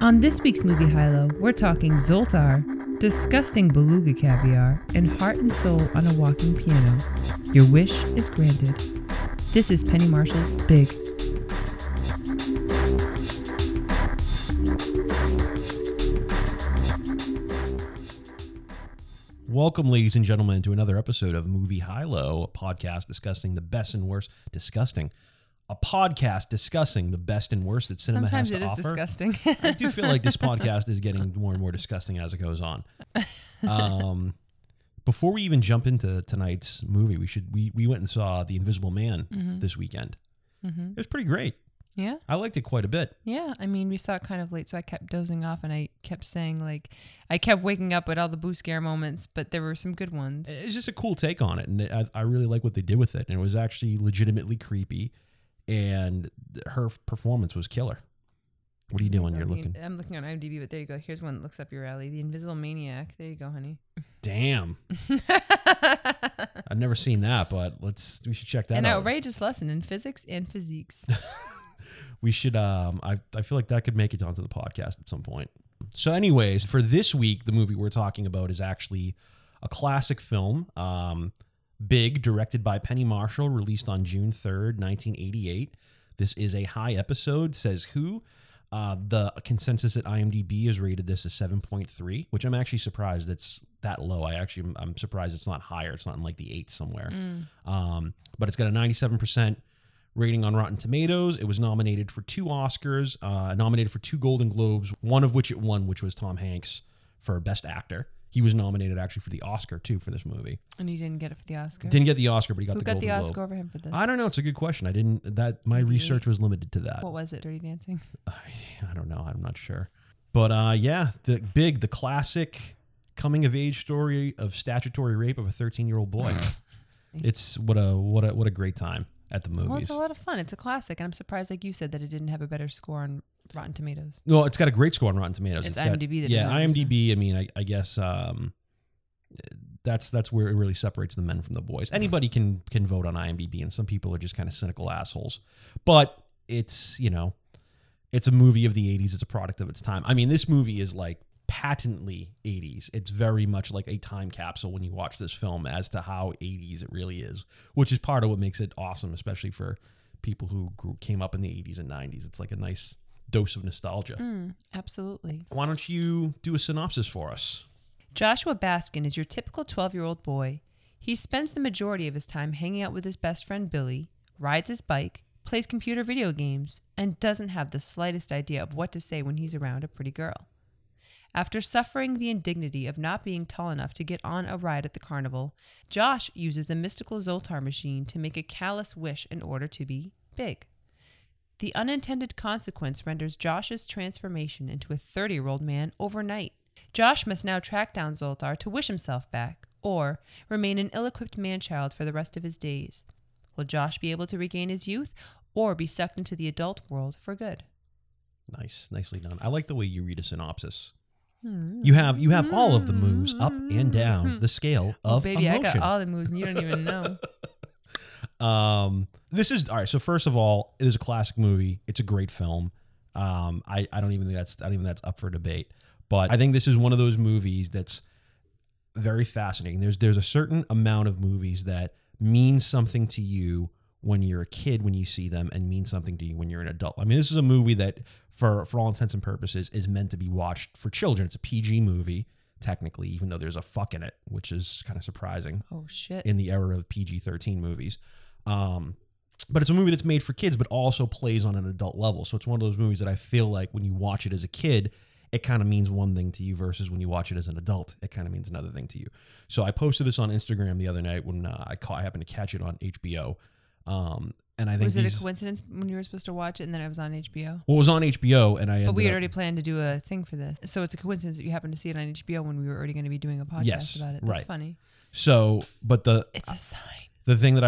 On this week's Movie High-Low, we're talking Zoltar, disgusting beluga caviar, and Heart and Soul on a Walking Piano. Your wish is granted. This is Penny Marshall's Big. Welcome, ladies and gentlemen, to another episode of Movie High-Low, a podcast discussing the best and worst. A podcast discussing the best and worst that cinema sometimes has to offer. Disgusting. I do feel like this podcast is getting more and more disgusting as it goes on. Before we even jump into tonight's movie, we went and saw The Invisible Man this weekend. It was pretty great. Yeah. I liked it quite a bit. Yeah. I mean, we saw it kind of late, so I kept dozing off and I kept saying, like, I kept waking up at all the boo scare moments, but there were some good ones. It's just a cool take on it. And I really like what they did with it. And it was actually legitimately creepy. And her performance was killer. What are you doing? I'm looking on IMDb, but there you go. Here's one that looks up your alley. The Invisible Maniac. There you go, honey. Damn. I've never seen that, but we should check that out. An outrageous lesson in physics and physiques. We should, I feel like that could make it onto the podcast at some point. So anyways, for this week, the movie we're talking about is actually a classic film, Big, directed by Penny Marshall, released on June 3rd, 1988. This is a high episode, says who. The consensus at IMDb has rated this as 7.3, which I'm actually surprised it's that low. I'm surprised it's not higher. It's not in like the 8 somewhere. But it's got a 97% rating on Rotten Tomatoes. It was nominated for 2 Oscars, nominated for 2 Golden Globes, one of which it won, which was Tom Hanks for Best Actor. He was nominated actually for the Oscar too for this movie. And he didn't get it for the Oscar? Didn't get the Oscar, but he got the Golden Globe. Who got the Oscar over him for this? I don't know. It's a good question. I didn't, that my research was limited to that. What was it, Dirty Dancing? I don't know. I'm not sure. But yeah, the classic coming of age story of statutory rape of a 13-year-old boy. It's what a great time at the movies. Well, it's a lot of fun. It's a classic, and I'm surprised, like you said, that it didn't have a better score on Rotten Tomatoes. No, it's got a great score on Rotten Tomatoes. It's IMDb that IMDb. I mean, I guess that's where it really separates the men from the boys. Anybody can vote on IMDb, and some people are just kind of cynical assholes. But it's, you know, it's a movie of the 80s. It's a product of its time. I mean, this movie is like patently 80s. It's very much like a time capsule when you watch this film as to how 80s it really is, which is part of what makes it awesome, especially for people who came up in the 80s and 90s. It's like a nice dose of nostalgia. Absolutely. Why don't you do a synopsis for us? Joshua Baskin is your typical 12-year-old boy. He spends the majority of his time hanging out with his best friend Billy, rides his bike, plays computer video games, and doesn't have the slightest idea of what to say when he's around a pretty girl. After suffering the indignity of not being tall enough to get on a ride at the carnival, Josh uses the mystical Zoltar machine to make a callous wish in order to be big. The unintended consequence renders Josh's transformation into a 30-year-old man overnight. Josh must now track down Zoltar to wish himself back, or remain an ill-equipped man-child for the rest of his days. Will Josh be able to regain his youth, or be sucked into the adult world for good? Nice. Nicely done. I like the way you read a synopsis. You have all of the moves up and down the scale of emotion. I got all the moves and you don't even know. This is all right. So first of all, it is a classic movie. It's a great film. I don't even think that's up for debate. But I think this is one of those movies that's very fascinating. There's a certain amount of movies that mean something to you when you're a kid when you see them, and mean something to you when you're an adult. I mean, this is a movie that, for all intents and purposes, is meant to be watched for children. It's a PG movie, technically, even though there's a fuck in it, which is kind of surprising. Oh, shit. In the era of PG-13 movies. But it's a movie that's made for kids, but also plays on an adult level. So it's one of those movies that I feel like when you watch it as a kid, it kind of means one thing to you versus when you watch it as an adult, it kind of means another thing to you. So I posted this on Instagram the other night when I happened to catch it on HBO. And I think was it a coincidence when you were supposed to watch it and then it was on HBO? Well, it was on HBO and but we had already planned to do a thing for this. So it's a coincidence that you happened to see it on HBO when we were already going to be doing a podcast about it. That's right. Funny. So, but it's a sign. The thing that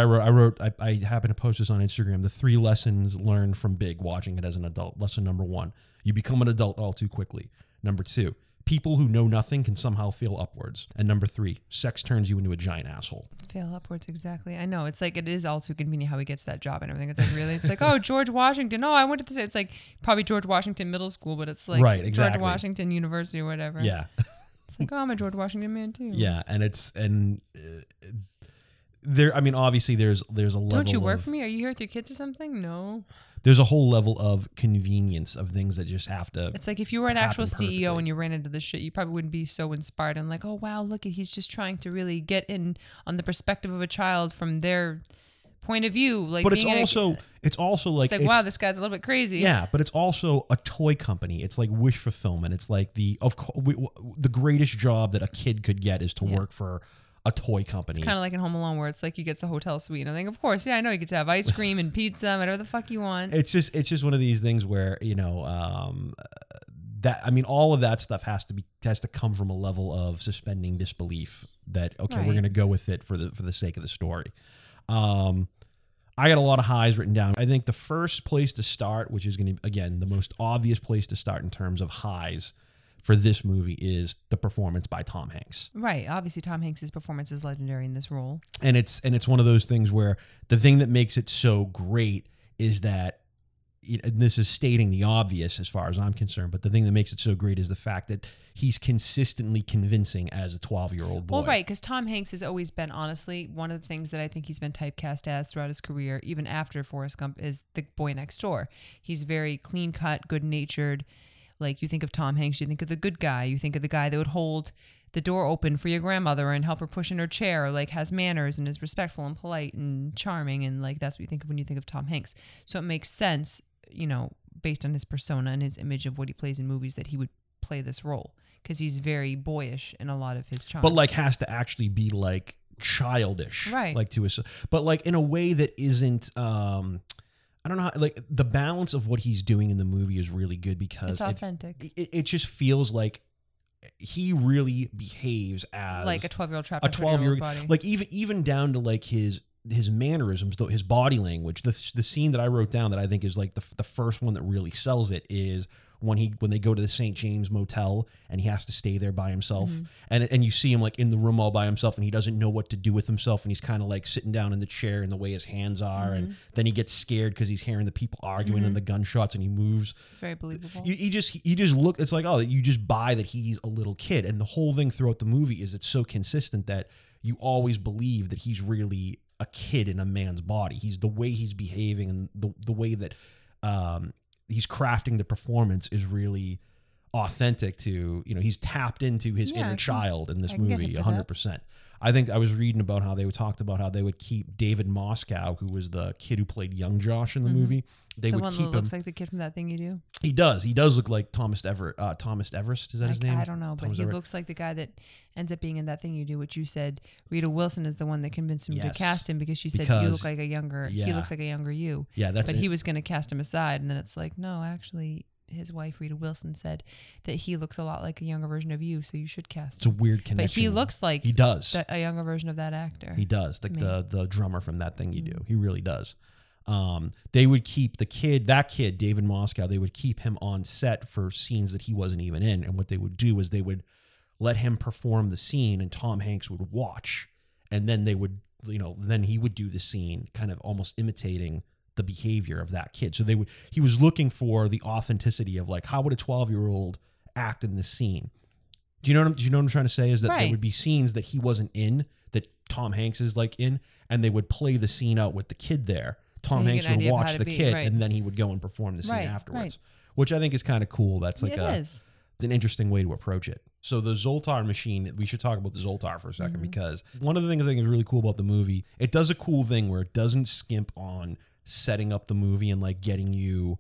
I happened to post this on Instagram, the 3 lessons learned from Big watching it as an adult. Lesson number 1, you become an adult all too quickly. Number 2, people who know nothing can somehow feel upwards. And number three, sex turns you into a giant asshole. Feel upwards, exactly. I know. It's like, it is all too convenient how he gets that job and everything. It's like, really? It's like, oh, George Washington. Oh, I went to this. It's like probably George Washington Middle School, but it's like right, exactly. George Washington University or whatever. Yeah. It's like, oh, I'm a George Washington man too. Yeah. And it's, and there, I mean, obviously there's a level of. Don't you work for me? Are you here with your kids or something? No. There's a whole level of convenience of things that just have to. It's like if you were an actual CEO perfectly. And you ran into this shit, you probably wouldn't be so inspired and like, oh, wow, look, he's just trying to really get in on the perspective of a child from their point of view. Like, but it's also like, wow, this guy's a little bit crazy. Yeah, but it's also a toy company. It's like wish fulfillment. It's like the greatest job that a kid could get is to work for a toy company. It's kind of like in Home Alone where it's like you get the hotel suite and I think, of course, yeah, I know you get to have ice cream and pizza and whatever the fuck you want. It's just one of these things where, you know, that, I mean, all of that stuff has to come from a level of suspending disbelief that, okay, right. We're going to go with it for the sake of the story. I got a lot of highs written down. I think the first place to start, which is going to, again, the most obvious place to start in terms of highs for this movie is the performance by Tom Hanks. Right. Obviously, Tom Hanks' performance is legendary in this role. And it's one of those things where the thing that makes it so great is that, and this is stating the obvious as far as I'm concerned, but the thing that makes it so great is the fact that he's consistently convincing as a 12-year-old boy. Well, right, because Tom Hanks has always been, honestly, one of the things that I think he's been typecast as throughout his career, even after Forrest Gump, is the boy next door. He's very clean-cut, good-natured. Like, you think of Tom Hanks, you think of the good guy. You think of the guy that would hold the door open for your grandmother and help her push in her chair, like, has manners and is respectful and polite and charming. And, like, that's what you think of when you think of Tom Hanks. So it makes sense, you know, based on his persona and his image of what he plays in movies, that he would play this role because he's very boyish in a lot of his charms. But, like, has to actually be, like, childish. Right. Like, to his, but, like, in a way that isn't... I don't know how, like, the balance of what he's doing in the movie is really good because... It's authentic. It just feels like he really behaves as... Like a 12-year-old trapped in a 12-year-old body. Like, even down to, like, his mannerisms, though, his body language. The scene that I wrote down that I think is, like, the first one that really sells it is... When they go to the St. James Motel and he has to stay there by himself, mm-hmm. and you see him like in the room all by himself and he doesn't know what to do with himself and he's kind of like sitting down in the chair and the way his hands are, mm-hmm. and then he gets scared because he's hearing the people arguing, mm-hmm. and the gunshots and he moves. It's very believable. You just look. It's like, oh, you just buy that he's a little kid, and the whole thing throughout the movie is it's so consistent that you always believe that he's really a kid in a man's body. He's the way he's behaving and the way that. He's crafting the performance is really authentic to, you know, he's tapped into his inner child in this movie 100%. I think I was reading about how they would keep David Moscow, who was the kid who played young Josh in the mm-hmm. movie. They the would one keep that him. Looks like the kid from That Thing You Do. He does look like Thomas Everest. Is that his name? I don't know, Thomas but he Everett. Looks like the guy that ends up being in That Thing You Do, which you said Rita Wilson is the one that convinced him to cast him because she said you look like a younger. Yeah. He looks like a younger you. Yeah, that's. But it. He was going to cast him aside, and then it's like, no, actually. His wife Rita Wilson said that he looks a lot like a younger version of you, so you should cast. It's a weird connection, but he looks like he does a younger version of that actor. He does, like the drummer from That Thing You Do. He really does. They would keep that kid David Moscow. They would keep him on set for scenes that he wasn't even in, and what they would do is they would let him perform the scene, and Tom Hanks would watch, and then they would, you know, then he would do the scene, kind of almost imitating the behavior of that kid. So he was looking for the authenticity of, like, how would a 12-year-old act in this scene? Do you know what I'm trying to say? Is that right. There would be scenes that he wasn't in, that Tom Hanks is like in, and they would play the scene out with the kid there. Tom Hanks would watch the kid, right. And then he would go and perform the scene afterwards, right. Which I think is kind of cool. That's like an interesting way to approach it. So the Zoltar machine, we should talk about the Zoltar for a second, mm-hmm. because one of the things I think is really cool about the movie, it does a cool thing where it doesn't skimp on setting up the movie and, like, getting you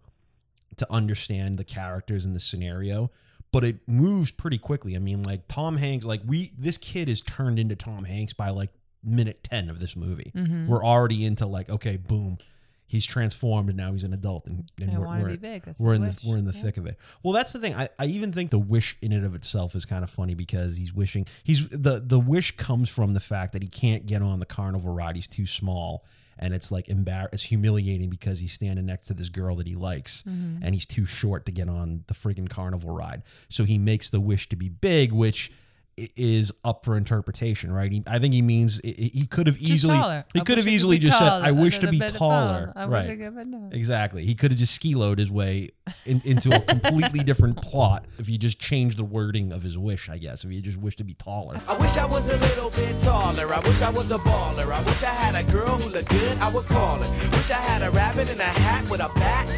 to understand the characters and the scenario, but it moves pretty quickly. I mean, like, Tom Hanks, like, this kid is turned into Tom Hanks by, like, minute 10 of this movie. Mm-hmm. We're already into, like, okay, boom, he's transformed and now he's an adult and we're in the thick of it. Well, that's the thing. I even think the wish in and of itself is kind of funny because he's wishing the wish comes from the fact that he can't get on the carnival ride. He's too small. and it's like it's humiliating because he's standing next to this girl that he likes, mm-hmm. and he's too short to get on the friggin' carnival ride. So he makes the wish to be big, which is up for interpretation, right? I think he means he could have easily just said, "I wish to be taller." Right? Exactly. He could have just ski-load his way into a completely different plot if you just change the wording of his wish. I guess if you just wish to be taller. I wish I was a little bit taller. I wish I was a baller. I wish I had a girl who looked good. I would call her. Wish I had a rabbit in a hat with a bat.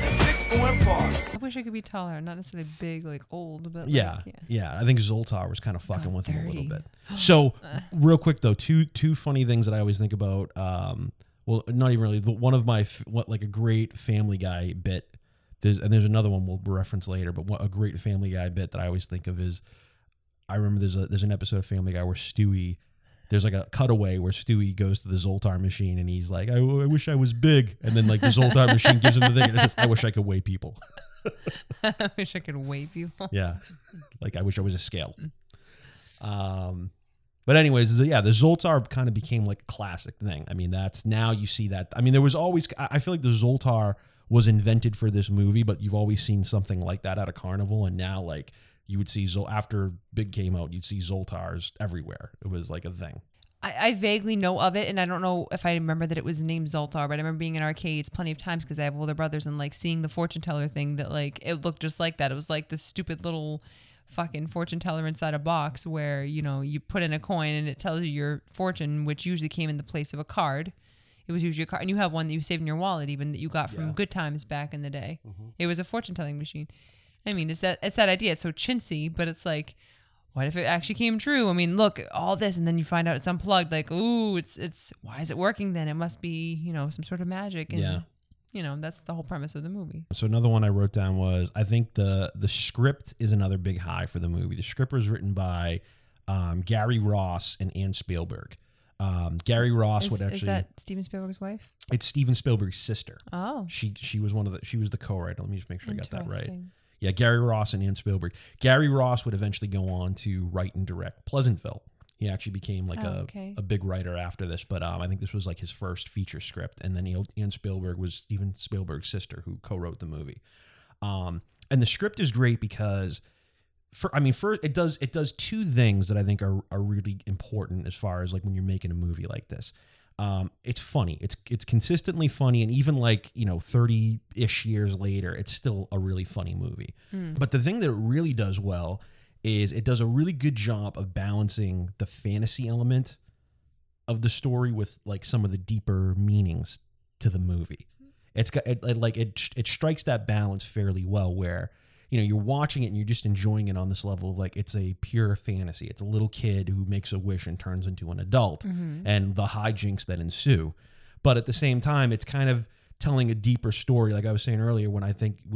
I wish I could be taller, not necessarily big, like old, but yeah. I think Zoltar was kind of fucking with him a little bit. So, real quick though, two funny things that I always think about. Well, not even really. But one of my a great Family Guy bit. There's another one we'll reference later, but a great Family Guy bit that I always think of is, I remember there's an episode of Family Guy where Stewie. There's like a cutaway where Stewie goes to the Zoltar machine and he's like, I wish I was big. And then like the Zoltar machine gives him the thing and it says, I wish I could weigh people. I wish I could weigh people. Yeah. Like I wish I was a scale. But anyways, the Zoltar kind of became like a classic thing. I mean, that's now you see that. I mean, there was always, I feel like the Zoltar was invented for this movie, but you've always seen something like that at a carnival. And now like, you would see after Big came out, you'd see Zoltars everywhere. It was like a thing. I vaguely know of it, and I don't know if I remember that it was named Zoltar, but I remember being in arcades plenty of times because I have older brothers and like seeing the fortune teller thing that like it looked just like that. It was like this stupid little fucking fortune teller inside a box where, you know, you put in a coin and it tells you your fortune, which usually came in the place of a card. It was usually a card, and you have one that you saved in your wallet even that you got from Good Times back in the day. Mm-hmm. It was a fortune telling machine. I mean, it's that idea. It's so chintzy, but it's like, what if it actually came true? I mean, look, all this, and then you find out it's unplugged. Like, ooh, it's why is it working then? It must be, you know, some sort of magic. And, you know, that's the whole premise of the movie. So another one I wrote down was, I think the script is another big high for the movie. The script was written by Gary Ross and Anne Spielberg. Gary Ross is that Steven Spielberg's wife? It's Steven Spielberg's sister. Oh, she was the co-writer. Let me just make sure I got that right. Yeah, Gary Ross and Anne Spielberg. Gary Ross would eventually go on to write and direct Pleasantville. He actually became like a big writer after this, but I think this was like his first feature script. And then Anne Spielberg was Steven Spielberg's sister who co-wrote the movie. And the script is great because, it does two things that I think are really important as far as like when you're making a movie like this. It's funny. It's consistently funny. And even like, you know, 30-ish years later, it's still a really funny movie. Mm. But the thing that it really does well is it does a really good job of balancing the fantasy element of the story with like some of the deeper meanings to the movie. It's got it strikes that balance fairly well where, you know, you're watching it and you're just enjoying it on this level of like, it's a pure fantasy. It's a little kid who makes a wish and turns into an adult, mm-hmm. and the hijinks that ensue. But at the same time, it's kind of telling a deeper story. Like I was saying earlier, when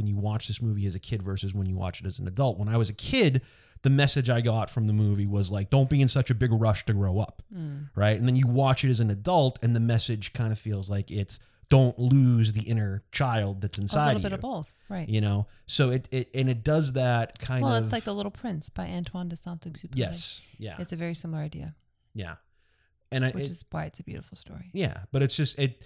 you watch this movie as a kid versus when you watch it as an adult, when I was a kid, the message I got from the movie was like, don't be in such a big rush to grow up. Mm. Right. And then you watch it as an adult and the message kind of feels like it's, don't lose the inner child that's inside you. A little bit of both, right? You know, so it does that kind of. Well, it's like The Little Prince by Antoine de Saint-Exupéry. Yes, yeah, it's a very similar idea. Yeah, which is why it's a beautiful story. Yeah, but it's just it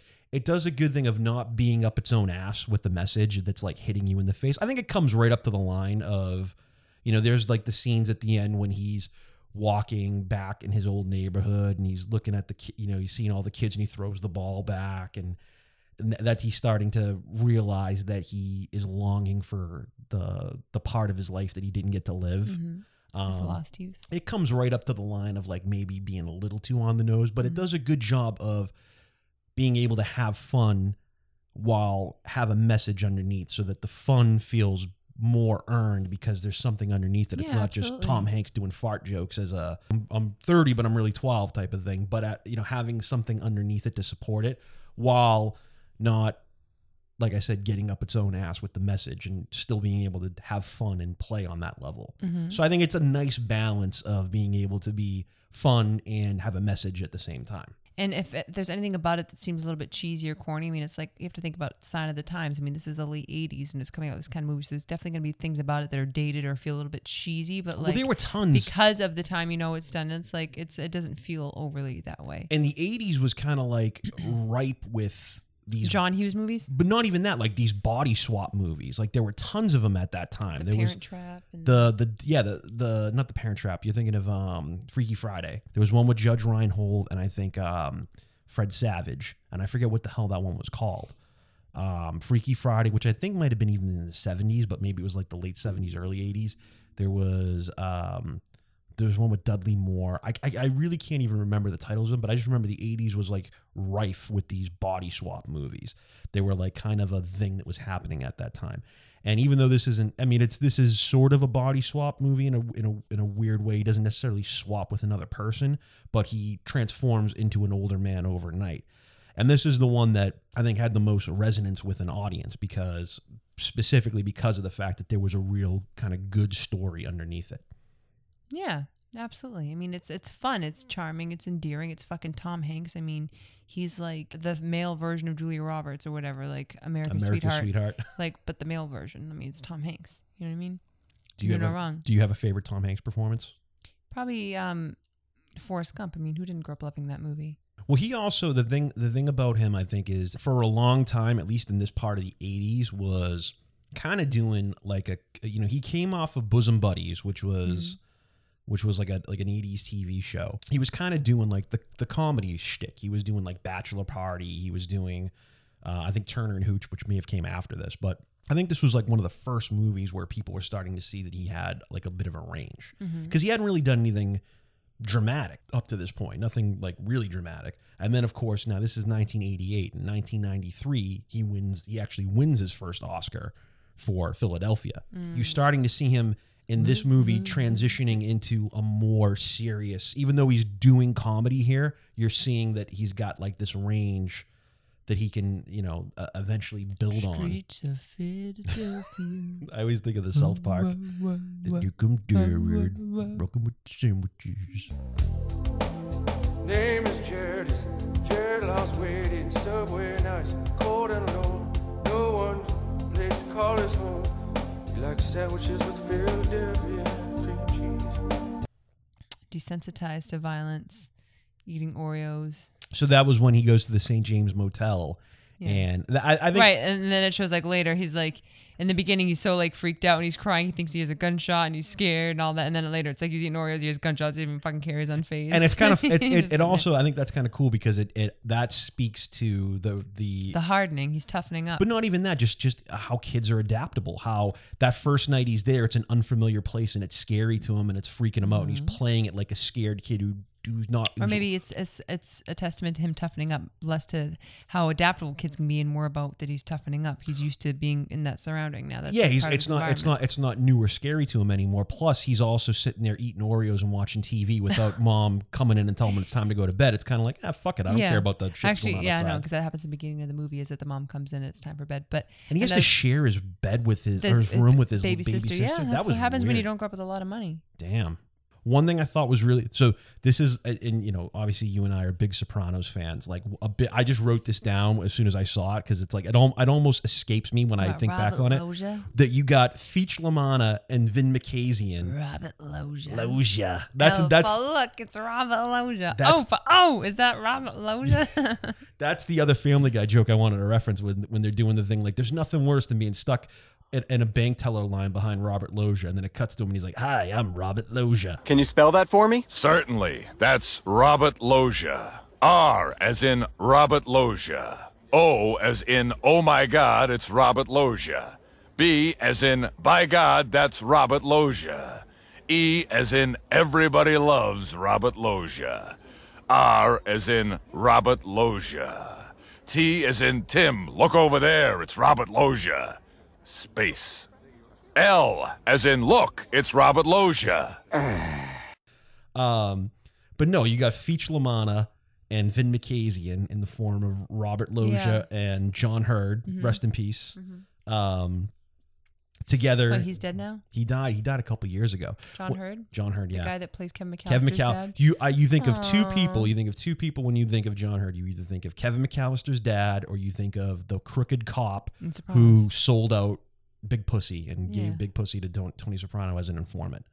does a good thing of not being up its own ass with the message that's like hitting you in the face. I think it comes right up to the line of, you know, there's like the scenes at the end when he's walking back in his old neighborhood and he's looking at he's seeing all the kids and he throws the ball back and. That he's starting to realize that he is longing for the part of his life that he didn't get to live. Mm-hmm. His lost youth. It comes right up to the line of like maybe being a little too on the nose, but mm-hmm. It does a good job of being able to have fun while have a message underneath so that the fun feels more earned because there's something underneath it. Yeah, it's not just Tom Hanks doing fart jokes as I'm 30, but I'm really 12 type of thing. But, you know, having something underneath it to support it while... not, like I said, getting up its own ass with the message and still being able to have fun and play on that level. Mm-hmm. So I think it's a nice balance of being able to be fun and have a message at the same time. And if there's anything about it that seems a little bit cheesy or corny, I mean, it's like you have to think about sign of the times. I mean, this is the late 80s and it's coming out with this kind of movie. So there's definitely going to be things about it that are dated or feel a little bit cheesy. But like, well, there were tons. Because of the time, you know, it's done. It's like it doesn't feel overly that way. And the 80s was kind of like ripe with these John Hughes movies, but not even that. Like these body swap movies, like there were tons of them at that time. The Parent Trap. And the not the Parent Trap. You're thinking of Freaky Friday. There was one with Judge Reinhold and I think Fred Savage, and I forget what the hell that one was called. Freaky Friday, which I think might have been even in the 70s, but maybe it was like the late 70s, early 80s. There was one with Dudley Moore. I really can't even remember the titles of them, but I just remember the 80s was like rife with these body swap movies. They were like kind of a thing that was happening at that time. And even though this isn't, I mean, this is sort of a body swap movie in a weird way. He doesn't necessarily swap with another person, but he transforms into an older man overnight. And this is the one that I think had the most resonance with an audience because of the fact that there was a real kind of good story underneath it. Yeah, absolutely. I mean, it's fun. It's charming. It's endearing. It's fucking Tom Hanks. I mean, he's like the male version of Julia Roberts or whatever, like American Sweetheart. Like, but the male version. I mean, it's Tom Hanks. You know what I mean? Do you have a favorite Tom Hanks performance? Probably Forrest Gump. I mean, who didn't grow up loving that movie? Well, he also, the thing about him, I think, is for a long time, at least in this part of the 80s, was kind of doing like he came off of Bosom Buddies, which was like an 80s TV show. He was kind of doing like the comedy shtick. He was doing like Bachelor Party. He was doing, I think, Turner and Hooch, which may have came after this. But I think this was like one of the first movies where people were starting to see that he had like a bit of a range. Because he hadn't really done anything dramatic up to this point. Nothing like really dramatic. And then, of course, now this is 1988. In 1993, he actually wins his first Oscar for Philadelphia. Mm. You're starting to see him in this movie transitioning into a more serious, even though he's doing comedy here, you're seeing that he's got like this range that he can, eventually build on. Streets of Philadelphia. I always think of the South Park. Did you come Jared, rocking with the sandwiches. Name is Jared. Jared lost weight in Subway, now it's cold and low. No one late to call his home. Like sandwiches with Philadelphia cream cheese. Desensitized to violence, eating Oreos. So that was when he goes to the St. James Motel. Yeah. And I think... Right, and then it shows like later, he's like, in the beginning he's so like freaked out and he's crying, he thinks he has a gunshot and he's scared and all that. And then later it's like he's eating Oreos, he has gunshots, he even fucking carries on face. And it's kind of, it also, I think that's kind of cool because that speaks to the hardening, he's toughening up. But not even that, just how kids are adaptable, how that first night he's there, it's an unfamiliar place and it's scary to him and it's freaking him out and he's playing it like a scared kid who's not. Or maybe it's a testament to him toughening up, less to how adaptable kids can be and more about that he's toughening up. He's used to being in that surrounding now. That's it's not new or scary to him anymore. Plus, he's also sitting there eating Oreos and watching TV without mom coming in and telling him it's time to go to bed. It's kind of like, fuck it, I don't care about the shit. Actually, going on outside. No, because that happens at the beginning of the movie is that the mom comes in and it's time for bed. But and he has to share his bed with his room with his baby sister. Yeah, that's what happens when you don't grow up with a lot of money. Damn. One thing I thought was really, so this is, and obviously you and I are big Sopranos fans. Like a bit, I just wrote this down as soon as I saw it because it's like it almost escapes me when I think Robert back on Loggia? It. That you got Feech La Manna and Vin Makazian. Robert Loggia. That's. Oh, look, it's Robert Loggia. Is that Robert Loggia? That's the other Family Guy joke I wanted to reference when they're doing the thing like there's nothing worse than being stuck and a bank teller line behind Robert Loggia, and then it cuts to him, and he's like, "Hi, I'm Robert Loggia." Can you spell that for me? Certainly. That's Robert Loggia. R as in Robert Loggia. O as in Oh my God, it's Robert Loggia. B as in By God, that's Robert Loggia. E as in Everybody loves Robert Loggia. R as in Robert Loggia. T as in Tim. Look over there, it's Robert Loggia. Space. L as in look, it's Robert Loggia. But no, you got Feech La Manna and Vin Makazian in the form of Robert Loggia and John Heard, rest in peace. together. Oh, he's dead now? He died. He died a couple years ago. John Heard? John Heard, yeah. The guy that plays Kevin McCallister's dad. You think of two people. You think of two people when you think of John Heard. You either think of Kevin McCallister's dad or you think of the crooked cop who sold out Big Pussy and gave Big Pussy to Tony Soprano as an informant.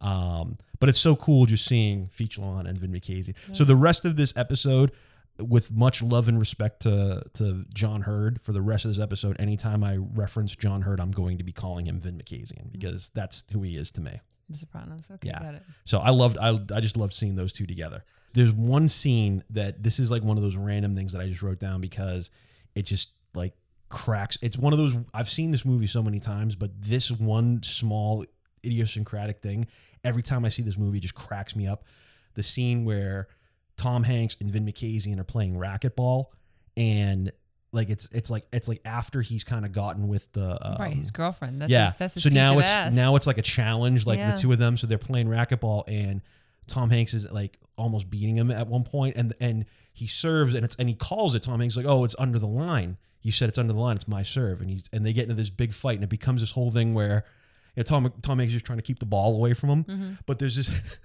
Yeah. But it's so cool just seeing Feech La Manna and Vin Makazian. Yeah. So the rest of this episode, with much love and respect to John Heard, for the rest of this episode, anytime I reference John Heard, I'm going to be calling him Vin Makazian because that's who he is to me. The Sopranos. Okay, got it. So I just loved seeing those two together. There's one scene that this is like one of those random things that I just wrote down because it just like cracks. It's one of those, I've seen this movie so many times, but this one small idiosyncratic thing, every time I see this movie, it just cracks me up. The scene where Tom Hanks and Vin Makazian are playing racquetball, and like it's like after he's kind of gotten with the right, his girlfriend. That's his so piece now of it's ass. Now it's like a challenge, like the two of them. So they're playing racquetball, and Tom Hanks is like almost beating him at one point, and he serves, and he calls it. Tom Hanks like, oh, it's under the line. You said it's under the line. It's my serve, and they get into this big fight, and it becomes this whole thing where Tom Hanks is just trying to keep the ball away from him, but there's this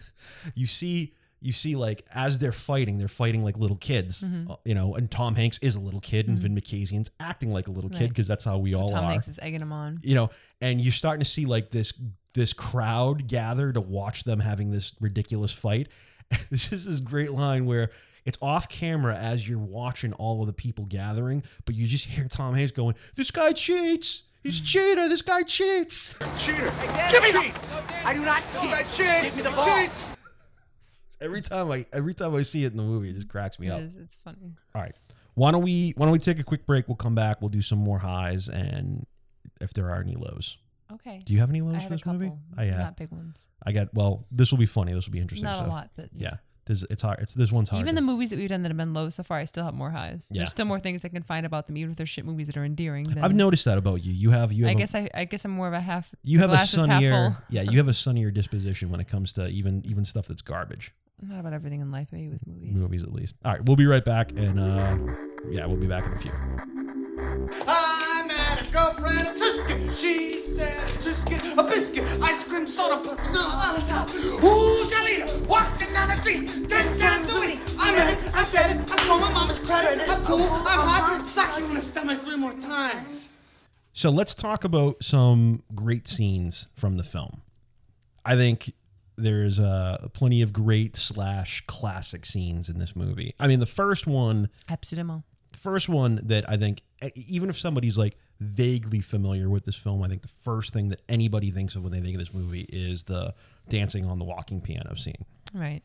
you see, like, as they're fighting like little kids, you know, and Tom Hanks is a little kid and Vin Makazian's acting like a little kid because that's how we all Tom are. Tom Hanks is egging him on. You know, and you're starting to see like this crowd gather to watch them having this ridiculous fight. This is this great line where it's off camera as you're watching all of the people gathering, but you just hear Tom Hanks going, "This guy cheats. He's a cheater. This guy cheats. Cheater. Give me cheat. I do not cheat. This guy cheats. Give me the ball. Cheats." Every time I see it in the movie, it just cracks me up. It's funny. All right. Why don't we take a quick break? We'll come back. We'll do some more highs and if there are any lows. Okay. Do you have any lows for this movie? I had not big ones. This will be funny. This will be interesting. Not a lot, but yeah. It's hard. This one's hard. Even the movies that we've done that have been low so far, I still have more highs. Yeah. There's still more things I can find about them, even if they're shit movies that are endearing. I've noticed that about you. I guess I'm more of a half. You have a sunnier. Yeah, you have a sunnier disposition when it comes to even stuff that's garbage. Not about everything in life, maybe with movies. Movies, at least. All right, we'll be right back, and we'll be back in a few. I met a girlfriend at Triscuit. She said a Triscuit, a biscuit, ice cream, soda pop, vanilla on the top. Who shall eat her? Walked down the street, 10 times a week. I met it, I said it, I stole my mama's credit. I'm cool, I'm hot, sock you in the stomach 3 more times. So let's talk about some great scenes from the film. I think there's plenty of great / classic scenes in this movie. I mean, the first one, absolutely. First one that I think, even if somebody's like vaguely familiar with this film, I think the first thing that anybody thinks of when they think of this movie is the dancing on the walking piano scene. Right.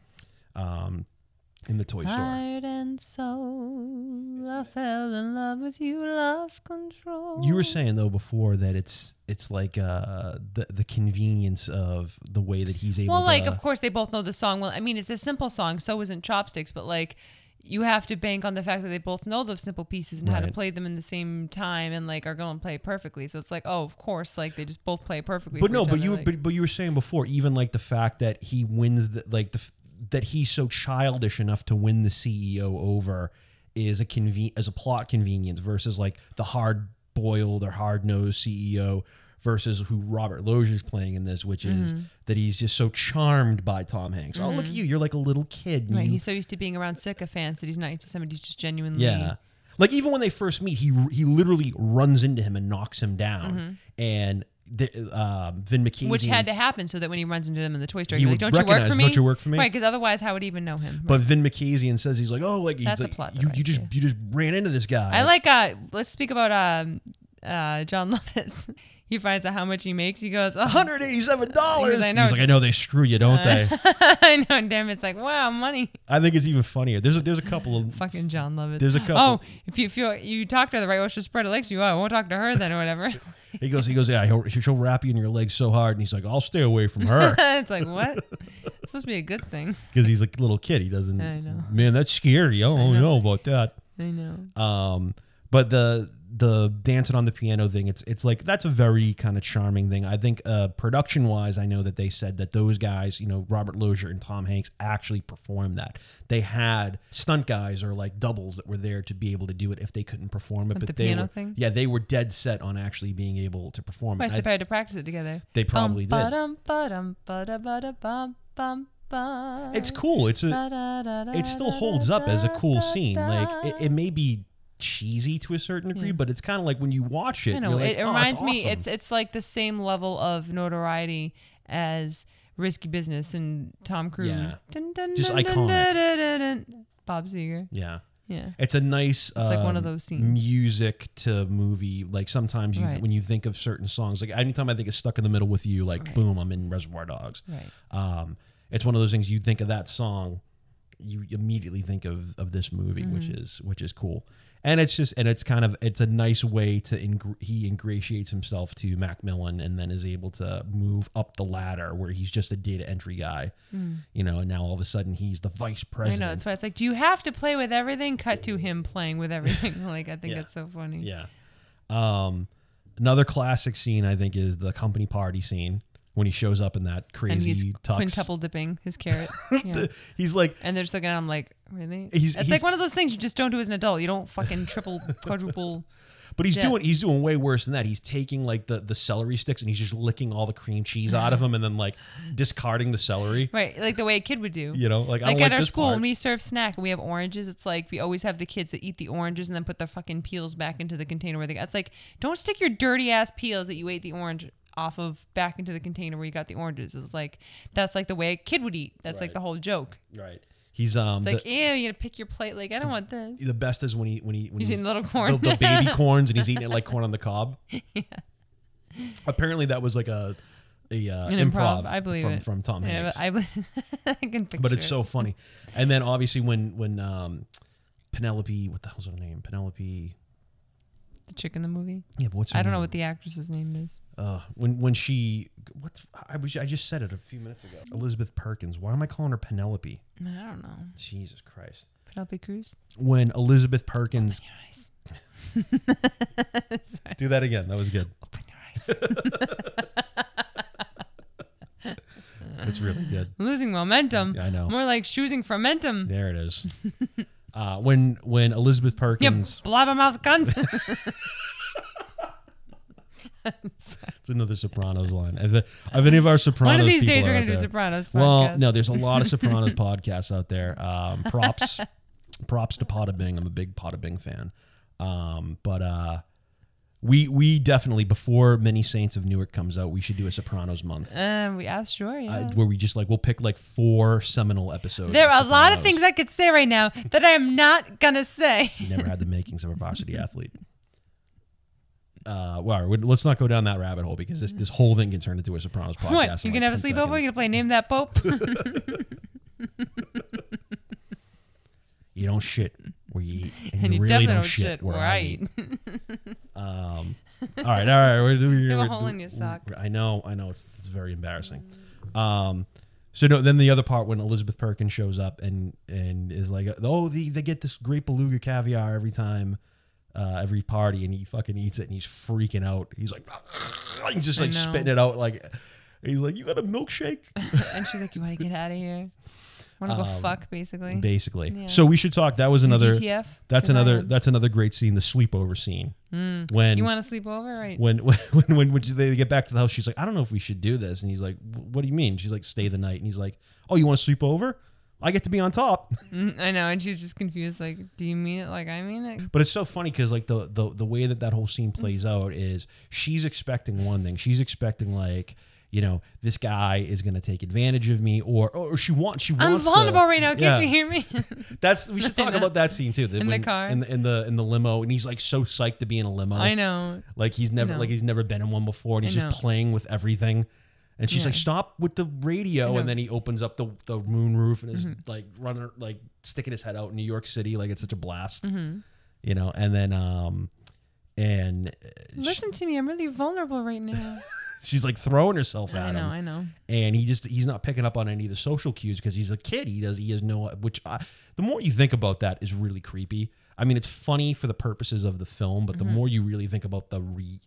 In the toy store. Heart and soul, I fell in love with you, lost control. You were saying though before that it's like the convenience of the way that he's able. Well, like of course they both know the song. Well, I mean it's a simple song, so isn't Chopsticks, but like you have to bank on the fact that they both know those simple pieces and how to play them in the same time and like are going to play perfectly. So it's like, oh, of course, like they just both play perfectly. But no, but you you were saying before, even like the fact that he wins that he's so childish enough to win the CEO over is as a plot convenience versus like the hard-boiled or hard-nosed CEO versus who Robert Loggia is playing in this, which is that he's just so charmed by Tom Hanks. Oh, look at you. You're like a little kid. Right, he's so used to being around sycophants that he's not used to somebody who's just genuinely... Yeah. Like even when they first meet, he literally runs into him and knocks him down. And... Vin Makazian, which had to happen so that when he runs into them in the toy store, he's like, "Don't you work for me?" Right, because otherwise, how would he even know him? Right. But Vin Makazian says he's like, "Oh, like that's a plot device, you just ran into this guy." I like. Let's speak about John Lovitz. He finds out how much he makes. He goes, $187. He's like, "I know they screw you, don't they?" I know, damn. It's like, wow, money. I think it's even funnier. There's a couple of fucking John Lovitz. There's a couple. Oh, if you feel you talk to her the right way, she'll spread her legs. You, I won't talk to her then, or whatever. He goes, yeah, she'll wrap you in your legs so hard. And he's like, I'll stay away from her. It's like, what? It's supposed to be a good thing. Because he's like a little kid. He doesn't, I know. Man, that's scary. I don't know about that. I know. But the the dancing on the piano thing, it's like, that's a very kind of charming thing. I think production wise, I know that they said that those guys, you know, Robert Loggia and Tom Hanks actually performed that. They had stunt guys or like doubles that were there to be able to do it if they couldn't perform it. But the piano thing? Yeah, they were dead set on actually being able to perform it. They probably had to practice it together. They probably did. It's cool. It still holds up as a cool scene. Like it may be cheesy to a certain degree, but it's kind of like when you watch it, you're like, it reminds me. Awesome. It's like the same level of notoriety as Risky Business and Tom Cruise. Yeah. Dun, dun, just dun, iconic. Dun, dun, dun. Bob Seger. Yeah. Yeah. It's a nice like one of those scenes. Music to movie. Like sometimes when you think of certain songs, like anytime I think it's Stuck in the Middle with You, like boom, I'm in Reservoir Dogs. Right. It's one of those things you think of that song, you immediately think of this movie, which is cool. And it's just, and it's kind of, it's a nice way to, he ingratiates himself to Macmillan and then is able to move up the ladder where he's just a data entry guy, you know, and now all of a sudden he's the vice president. I know, that's why it's like, do you have to play with everything? Cut to him playing with everything. Like, I think that's so funny. Yeah. Another classic scene, I think, is the company party scene. When he shows up in that crazy tux. And he's quintuple dipping his carrot. Yeah. He's like... And they're just looking at him like, really? It's like one of those things you just don't do as an adult. You don't fucking triple, quadruple... But he's doing way worse than that. He's taking like the celery sticks and he's just licking all the cream cheese out of them and then like discarding the celery. Right, like the way a kid would do. You know, like at our school when we serve snack and we have oranges, it's like we always have the kids that eat the oranges and then put their fucking peels back into the container where they got. It's like, don't stick your dirty ass peels that you ate the orange off of back into the container where you got the oranges. It's like, that's like the way a kid would eat. That's like the whole joke. Right. He's it's like, ew, you gotta pick your plate. Like, I don't want this. The best is when he's eating little corn, the baby corns, and he's eating it like corn on the cob. Yeah. Apparently that was like an improv. I believe from Tom Hanks. I can picture. But it's so funny. And then obviously when Penelope, what the hell's her name? Penelope. The chick in the movie. Yeah, but what's her name? I don't know what the actress's name is. When she, what? I just said it a few minutes ago. Elizabeth Perkins. Why am I calling her Penelope? I don't know. Jesus Christ. Penelope Cruz. When Elizabeth Perkins. Open your eyes. Do that again. That was good. Open your eyes. That's really good. Losing momentum. Yeah, I know. More like choosing fermentum. There it is. When Elizabeth Perkins... Yep, blabbermouth cunt. It's another Sopranos line. If any of our Sopranos one of these days we're going to do Sopranos podcasts. Well, no, there's a lot of Sopranos podcasts out there. Props to Potta Bing. I'm a big Potta Bing fan. We definitely, before Many Saints of Newark comes out, we should do a Sopranos month. Where we just we'll pick 4 seminal episodes. There are a lot of things I could say right now that I'm not going to say. You never had the makings of a varsity athlete. Let's not go down that rabbit hole because this whole thing can turn into a Sopranos podcast. What? You can have a sleepover? You can play Name That Pope? You don't shit where you eat, and you really don't shit where I eat. All right. You have a hole in your sock. I know. It's very embarrassing. Then the other part when Elizabeth Perkins shows up and is like, they get this great beluga caviar every time, every party, and he fucking eats it, and he's freaking out. He's like, he's just like spitting it out, like he's like, you got a milkshake? And she's like, you want to get out of here? Want to go fuck, basically. Yeah. So we should talk. That was another. GTF, that's another great scene. The sleepover scene. When you want to sleep over, right? When they get back to the house, she's like, I don't know if we should do this, and he's like, what do you mean? She's like, stay the night, and he's like, oh, you want to sleep over? I get to be on top. I know, and she's just confused. Like, do you mean it? Like, I mean it. But it's so funny because like the way that whole scene plays out is she's expecting one thing. She's expecting this guy is going to take advantage of me, or she wants. I'm vulnerable right now. Can't you hear me? We should talk about that scene too. The car, in the limo, and he's like so psyched to be in a limo. I know, like he's never been in one before, and he's just playing with everything. And she's like, stop with the radio, and then he opens up the moonroof and is like running, like sticking his head out in New York City, like it's such a blast, And then listen to me, I'm really vulnerable right now. She's like throwing herself at him. I know. And he's not picking up on any of the social cues because he's a kid. He has no, which the more you think about that is really creepy. I mean, it's funny for the purposes of the film, but the more you really think about the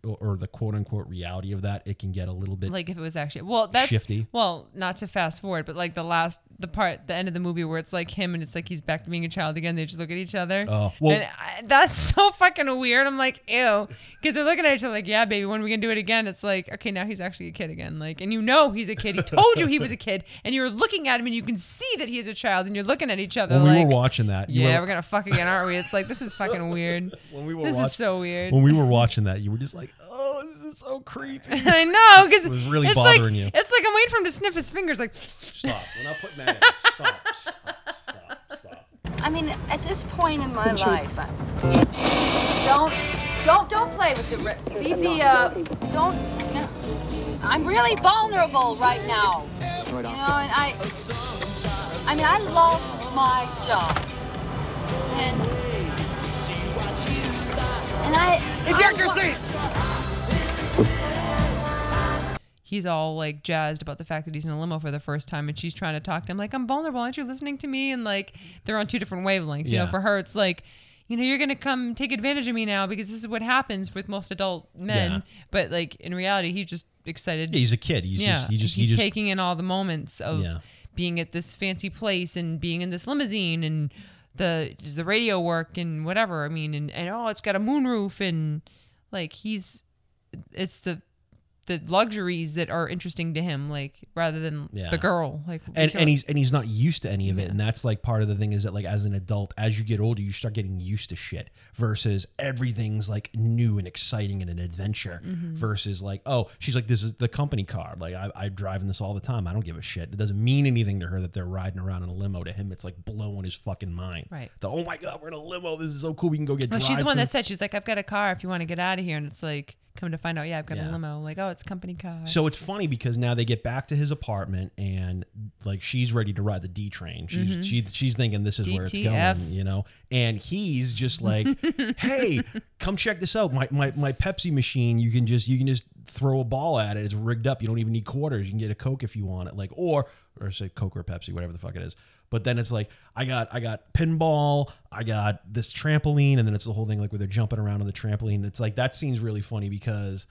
or the quote unquote reality of that, it can get a little bit like if it was actually shifty. Well, not to fast forward, but like the end of the movie where it's like him and it's like he's back to being a child again. They just look at each other. Oh, well, and that's so fucking weird. I'm like, ew, because they're looking at each other like, yeah, baby, when are we gonna do it again? It's like, okay, now he's actually a kid again. Like, and you know he's a kid. He told you he was a kid, and you're looking at him and you can see that he's a child, and you're looking at each other. When like, we were watching that, we're gonna fuck again, aren't we? It's like, this is fucking weird. This is so weird. When we were watching that, you were just like, oh, this is so creepy. I know, because it was really bothering you. It's like I'm waiting for him to sniff his fingers. Like, stop. We're not putting that in. Stop. I mean, at this point in my life, don't play with the No, I'm really vulnerable right now. You know, and I love my job. Eject your seat! He's all like jazzed about the fact that he's in a limo for the first time, and she's trying to talk to him like, I'm vulnerable, aren't you listening to me? And like, they're on two different wavelengths. Yeah. You know, for her, it's like, you know, you're going to come take advantage of me now because this is what happens with most adult men. Yeah. But like, in reality, he's just excited. Yeah, he's a kid. He's just taking in all the moments of being at this fancy place and being in this limousine and the radio work and whatever. I mean, and it's got a moonroof and like it's the luxuries that are interesting to him, like rather than the girl. Like, and he's not used to any of it. And that's like part of the thing is that like as an adult, as you get older, you start getting used to shit versus everything's like new and exciting and an adventure versus like, oh, she's like, this is the company car. Like I'm driving this all the time. I don't give a shit. It doesn't mean anything to her that they're riding around in a limo. To him, it's like blowing his fucking mind. Right. Oh my God, we're in a limo. This is so cool. We can go get drive. She's the one that said, she's like, I've got a car if you want to get out of here. And it's like, come to find out, I've got a limo. Like, oh, it's company car. So it's funny because now they get back to his apartment and like she's ready to ride the D train. She's thinking this is DTF. Where it's going, you know. And he's just like, hey, come check this out. My Pepsi machine. You can just throw a ball at it. It's rigged up. You don't even need quarters. You can get a Coke if you want it. Like or say Coke or Pepsi, whatever the fuck it is. But then it's like, I got pinball, I got this trampoline, and then it's the whole thing like where they're jumping around on the trampoline. It's like, that scene's really funny because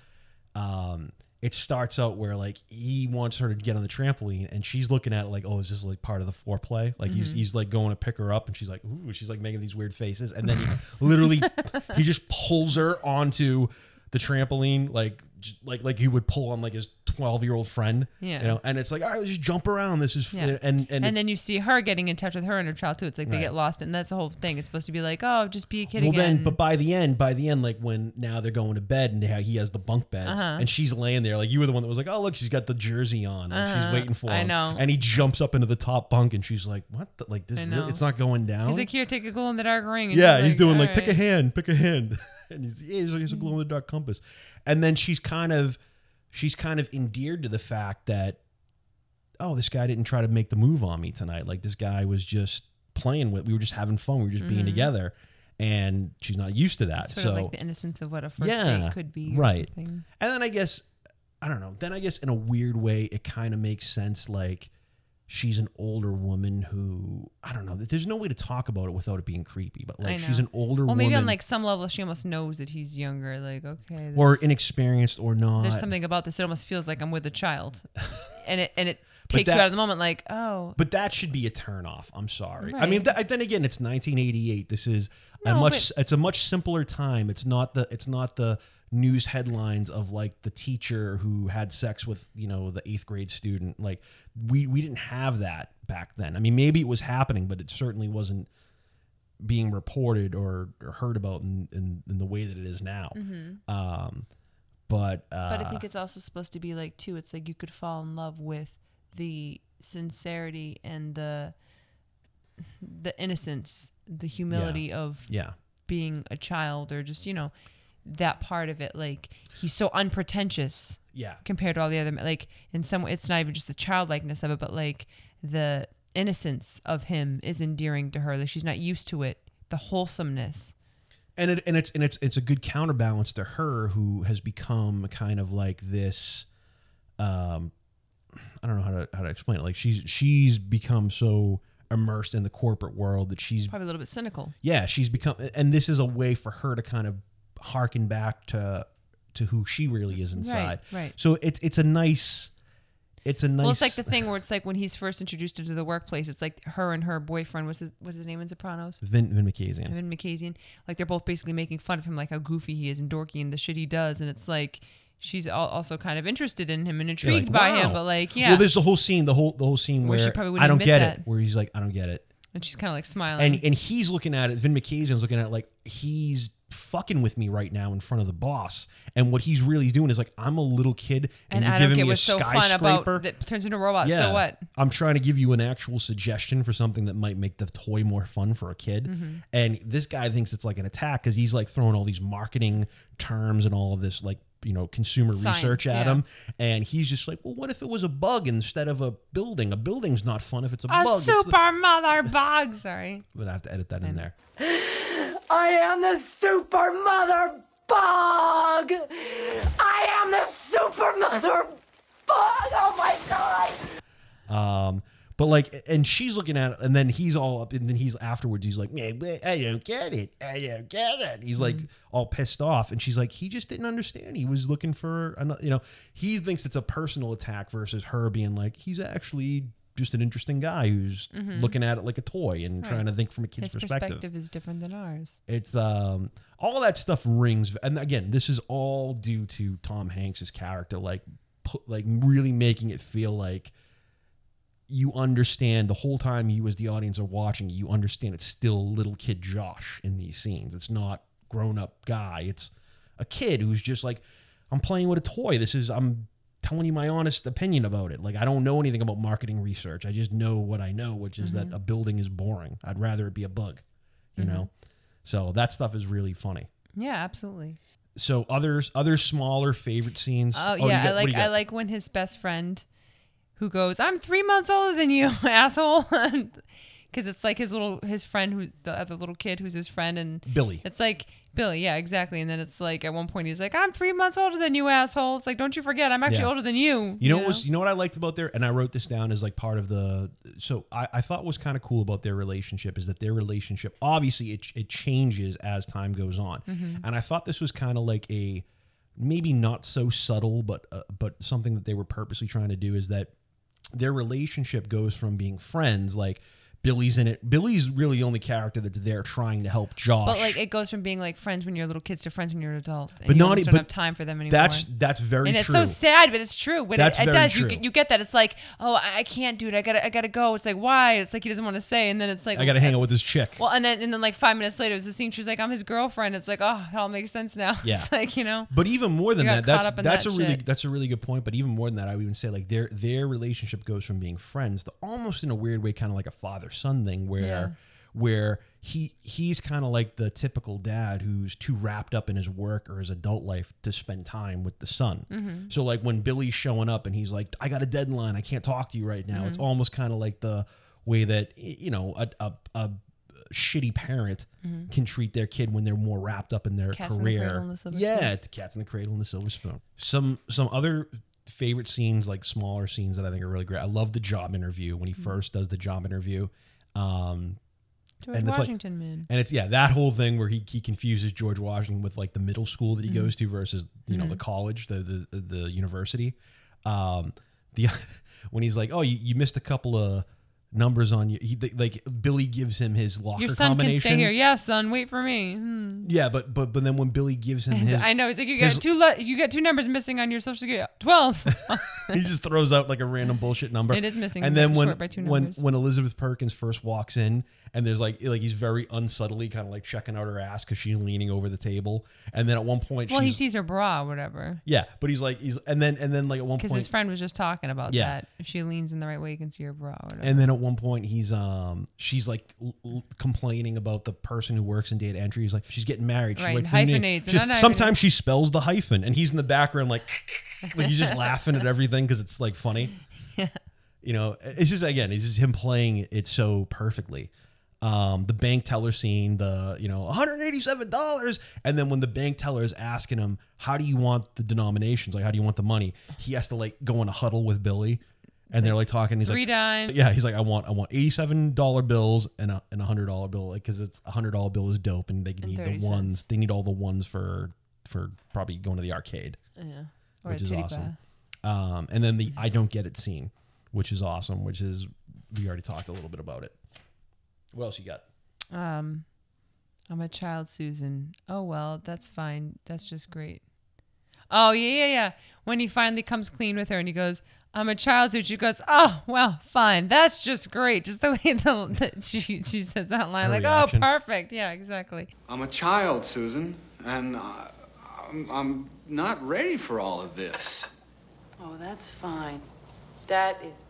it starts out where like he wants her to get on the trampoline and she's looking at it like, oh, is this like part of the foreplay? Like he's like going to pick her up and she's like, ooh, she's like making these weird faces. And then he he just pulls her onto the trampoline like he would pull on like his 12-year-old friend, you know, and it's like, all right, let's just jump around. This is and then you see her getting in touch with her and her child too. It's like they get lost, and that's the whole thing. It's supposed to be like, oh, just be a kid again. Then, but by the end, like when now they're going to bed and he has the bunk beds, and she's laying there. Like you were the one that was like, oh look, she's got the jersey on, like she's waiting for him. I know. And he jumps up into the top bunk, and she's like, what? Like this? Really, it's not going down. He's like, here, take a glow in the dark ring. And he's like, doing like right. pick a hand, and he's like, here's a glow in the dark compass. And then she's kind of endeared to the fact that, oh, this guy didn't try to make the move on me tonight. Like this guy was just playing with, we were just having fun. We were just being together, and she's not used to that. Sort of like the innocence of what a first date could be. Right. Something. And then I guess, I don't know. Then I guess in a weird way, it kind of makes sense. Like she's an older woman who, I don't know, there's no way to talk about it without it being creepy, but like she's an older woman. Well, maybe on like some level she almost knows that he's younger, like, okay. Or inexperienced or not. There's something about this, it almost feels like I'm with a child. and it takes you out of the moment, like, oh. But that should be a turnoff, I'm sorry. Right. I mean, then again, it's 1988. This is it's a much simpler time. It's not the news headlines of like the teacher who had sex with, you know, the 8th grade student. Like we didn't have that back then. I mean, maybe it was happening, but it certainly wasn't being reported or heard about in the way that it is now. But I think it's also supposed to be like too, it's like you could fall in love with the sincerity and the innocence, the humility of being a child, or just, you know, that part of it, like he's so unpretentious compared to all the other, like in some way it's not even just the childlikeness of it, but like the innocence of him is endearing to her. Like she's not used to it, the wholesomeness, and it's a good counterbalance to her, who has become kind of like this I don't know how to explain it. Like she's become so immersed in the corporate world that she's probably a little bit cynical. Yeah, she's become, and this is a way for her to kind of harken back to who she really is inside. Right. So it's a nice. Well, it's like the thing where it's like when he's first introduced into the workplace, it's like her and her boyfriend. What's his name in Sopranos? Vin Makazian. Like they're both basically making fun of him, like how goofy he is and dorky and the shit he does, and it's like. She's also kind of interested in him and intrigued like, by him, but like, yeah. Well, there's the whole scene where she probably I don't get that. It, where he's like, I don't get it, and she's kind of like smiling, and he's looking at it. Vin Makazian's looking at it like he's fucking with me right now in front of the boss, and what he's really doing is like, I'm a little kid, and you're I giving me a skyscraper that turns into a robot. Yeah. So what? I'm trying to give you an actual suggestion for something that might make the toy more fun for a kid, mm-hmm. and this guy thinks it's like an attack because he's like throwing all these marketing terms and all of this like. You know, consumer science, research at him, and he's just like, well, what if it was a bug instead of a building? A building's not fun if it's a bug. A super mother bug. Sorry. But I have to edit that in there. I am the super mother bug. I am the super mother bug. Oh my God. But like, and she's looking at it, and then he's all up, and then he's afterwards, he's like, man, I don't get it. He's like all pissed off, and she's like, he just didn't understand. He was looking for another, you know, he thinks it's a personal attack versus her being like, he's actually just an interesting guy who's looking at it like a toy and trying to think from a kid's perspective. His perspective is different than ours. It's all that stuff rings, and again, this is all due to Tom Hanks's character, like really making it feel like. You understand the whole time you as the audience are watching, you understand it's still little kid Josh in these scenes. It's not grown up guy. It's a kid who's just like, I'm playing with a toy. I'm telling you my honest opinion about it. Like, I don't know anything about marketing research. I just know what I know, which is that a building is boring. I'd rather it be a bug, you know? So that stuff is really funny. Yeah, absolutely. So other smaller favorite scenes. I like when his best friend who goes, I'm 3 months older than you, asshole. Because it's like his friend, who the other little kid who's his friend. And Billy. It's like, Billy, yeah, exactly. And then it's like, at one point, he's like, I'm 3 months older than you, asshole. It's like, don't you forget, I'm actually older than you. You know what I liked about their, and I wrote this down as like part of the, so I thought was kind of cool about their relationship is that their relationship, obviously it changes as time goes on. Mm-hmm. And I thought this was kind of like a, maybe not so subtle, but something that they were purposely trying to do is that their relationship goes from being friends, like Billy's in it. Billy's really the only character that's there trying to help Josh. But like it goes from being like friends when you're little kids to friends when you're an adult. And but you don't have time for them anymore. That's very true. And it's true. So sad, but it's true. When that's it does. True. You get that. It's like, oh, I can't do it. I gotta go. It's like, why? It's like he doesn't want to say. And then it's like, I gotta hang out with this chick. Well, and then like 5 minutes later, it's the scene. She's like, I'm his girlfriend. It's like, oh, it all makes sense now. Yeah. It's like, you know. But even more than that, that's a really good point. But even more than that, I would even say like their relationship goes from being friends to almost in a weird way, kind of like a father-son thing where he's kind of like the typical dad who's too wrapped up in his work or his adult life to spend time with the son. Mm-hmm. So like when Billy's showing up and he's like, I got a deadline, I can't talk to you right now. Mm-hmm. It's almost kind of like the way that, you know, a shitty parent can treat their kid when they're more wrapped up in their career. Cats in the Cradle and the Silver Spoon. Some other favorite scenes, like smaller scenes that I think are really great. I love the job interview when he first does the job interview. George Washington, like, man. And it's, yeah, that whole thing where he confuses George Washington with like the middle school that he goes to versus, you know, the college, the university. When he's like, oh, you missed a couple of numbers on you. Like Billy gives him his locker combination. Your son combination. Can stay here. Yeah, son, wait for me. Yeah, but then when Billy gives him his, I know, he's like, you got two numbers missing on your social security. 12. He just throws out like a random bullshit number. It is missing. And then when Elizabeth Perkins first walks in, and there's like he's very unsubtly kind of like checking out her ass because she's leaning over the table, and then at one point, he sees her bra or whatever. Yeah, but he's like, and then like at one point, because his friend was just talking about that. If she leans in the right way, you can see her bra. Or whatever. And then at one point he's she's like complaining about the person who works in data entry. He's like, she's getting married, she likes hyphenates, sometimes she spells the hyphen, and he's in the background like like he's just laughing at everything because it's like funny. Yeah, you know, it's just, again, it's just him playing it so perfectly. The bank teller scene, the, you know, $187, and then when the bank teller is asking him, how do you want the denominations, like how do you want the money, he has to like go in a huddle with Billy. And they're like talking. He's three like, dimes. Yeah, he's like, I want $87 bills and a $100 bill, like, because it's $100 bill is dope, and they need the ones. Cents. They need all the ones for probably going to the arcade. Yeah, or which is awesome. And then the I don't get it scene, which is awesome. Which is we already talked a little bit about it. What else you got? I'm a child, Susan. Oh well, that's fine. That's just great. Oh yeah. When he finally comes clean with her, and he goes, I'm a child, so she goes, oh, well, fine. That's just great. Just the way that she says that line, her like, reaction. Oh, perfect. Yeah, exactly. I'm a child, Susan, and I'm not ready for all of this. Oh, that's fine. That's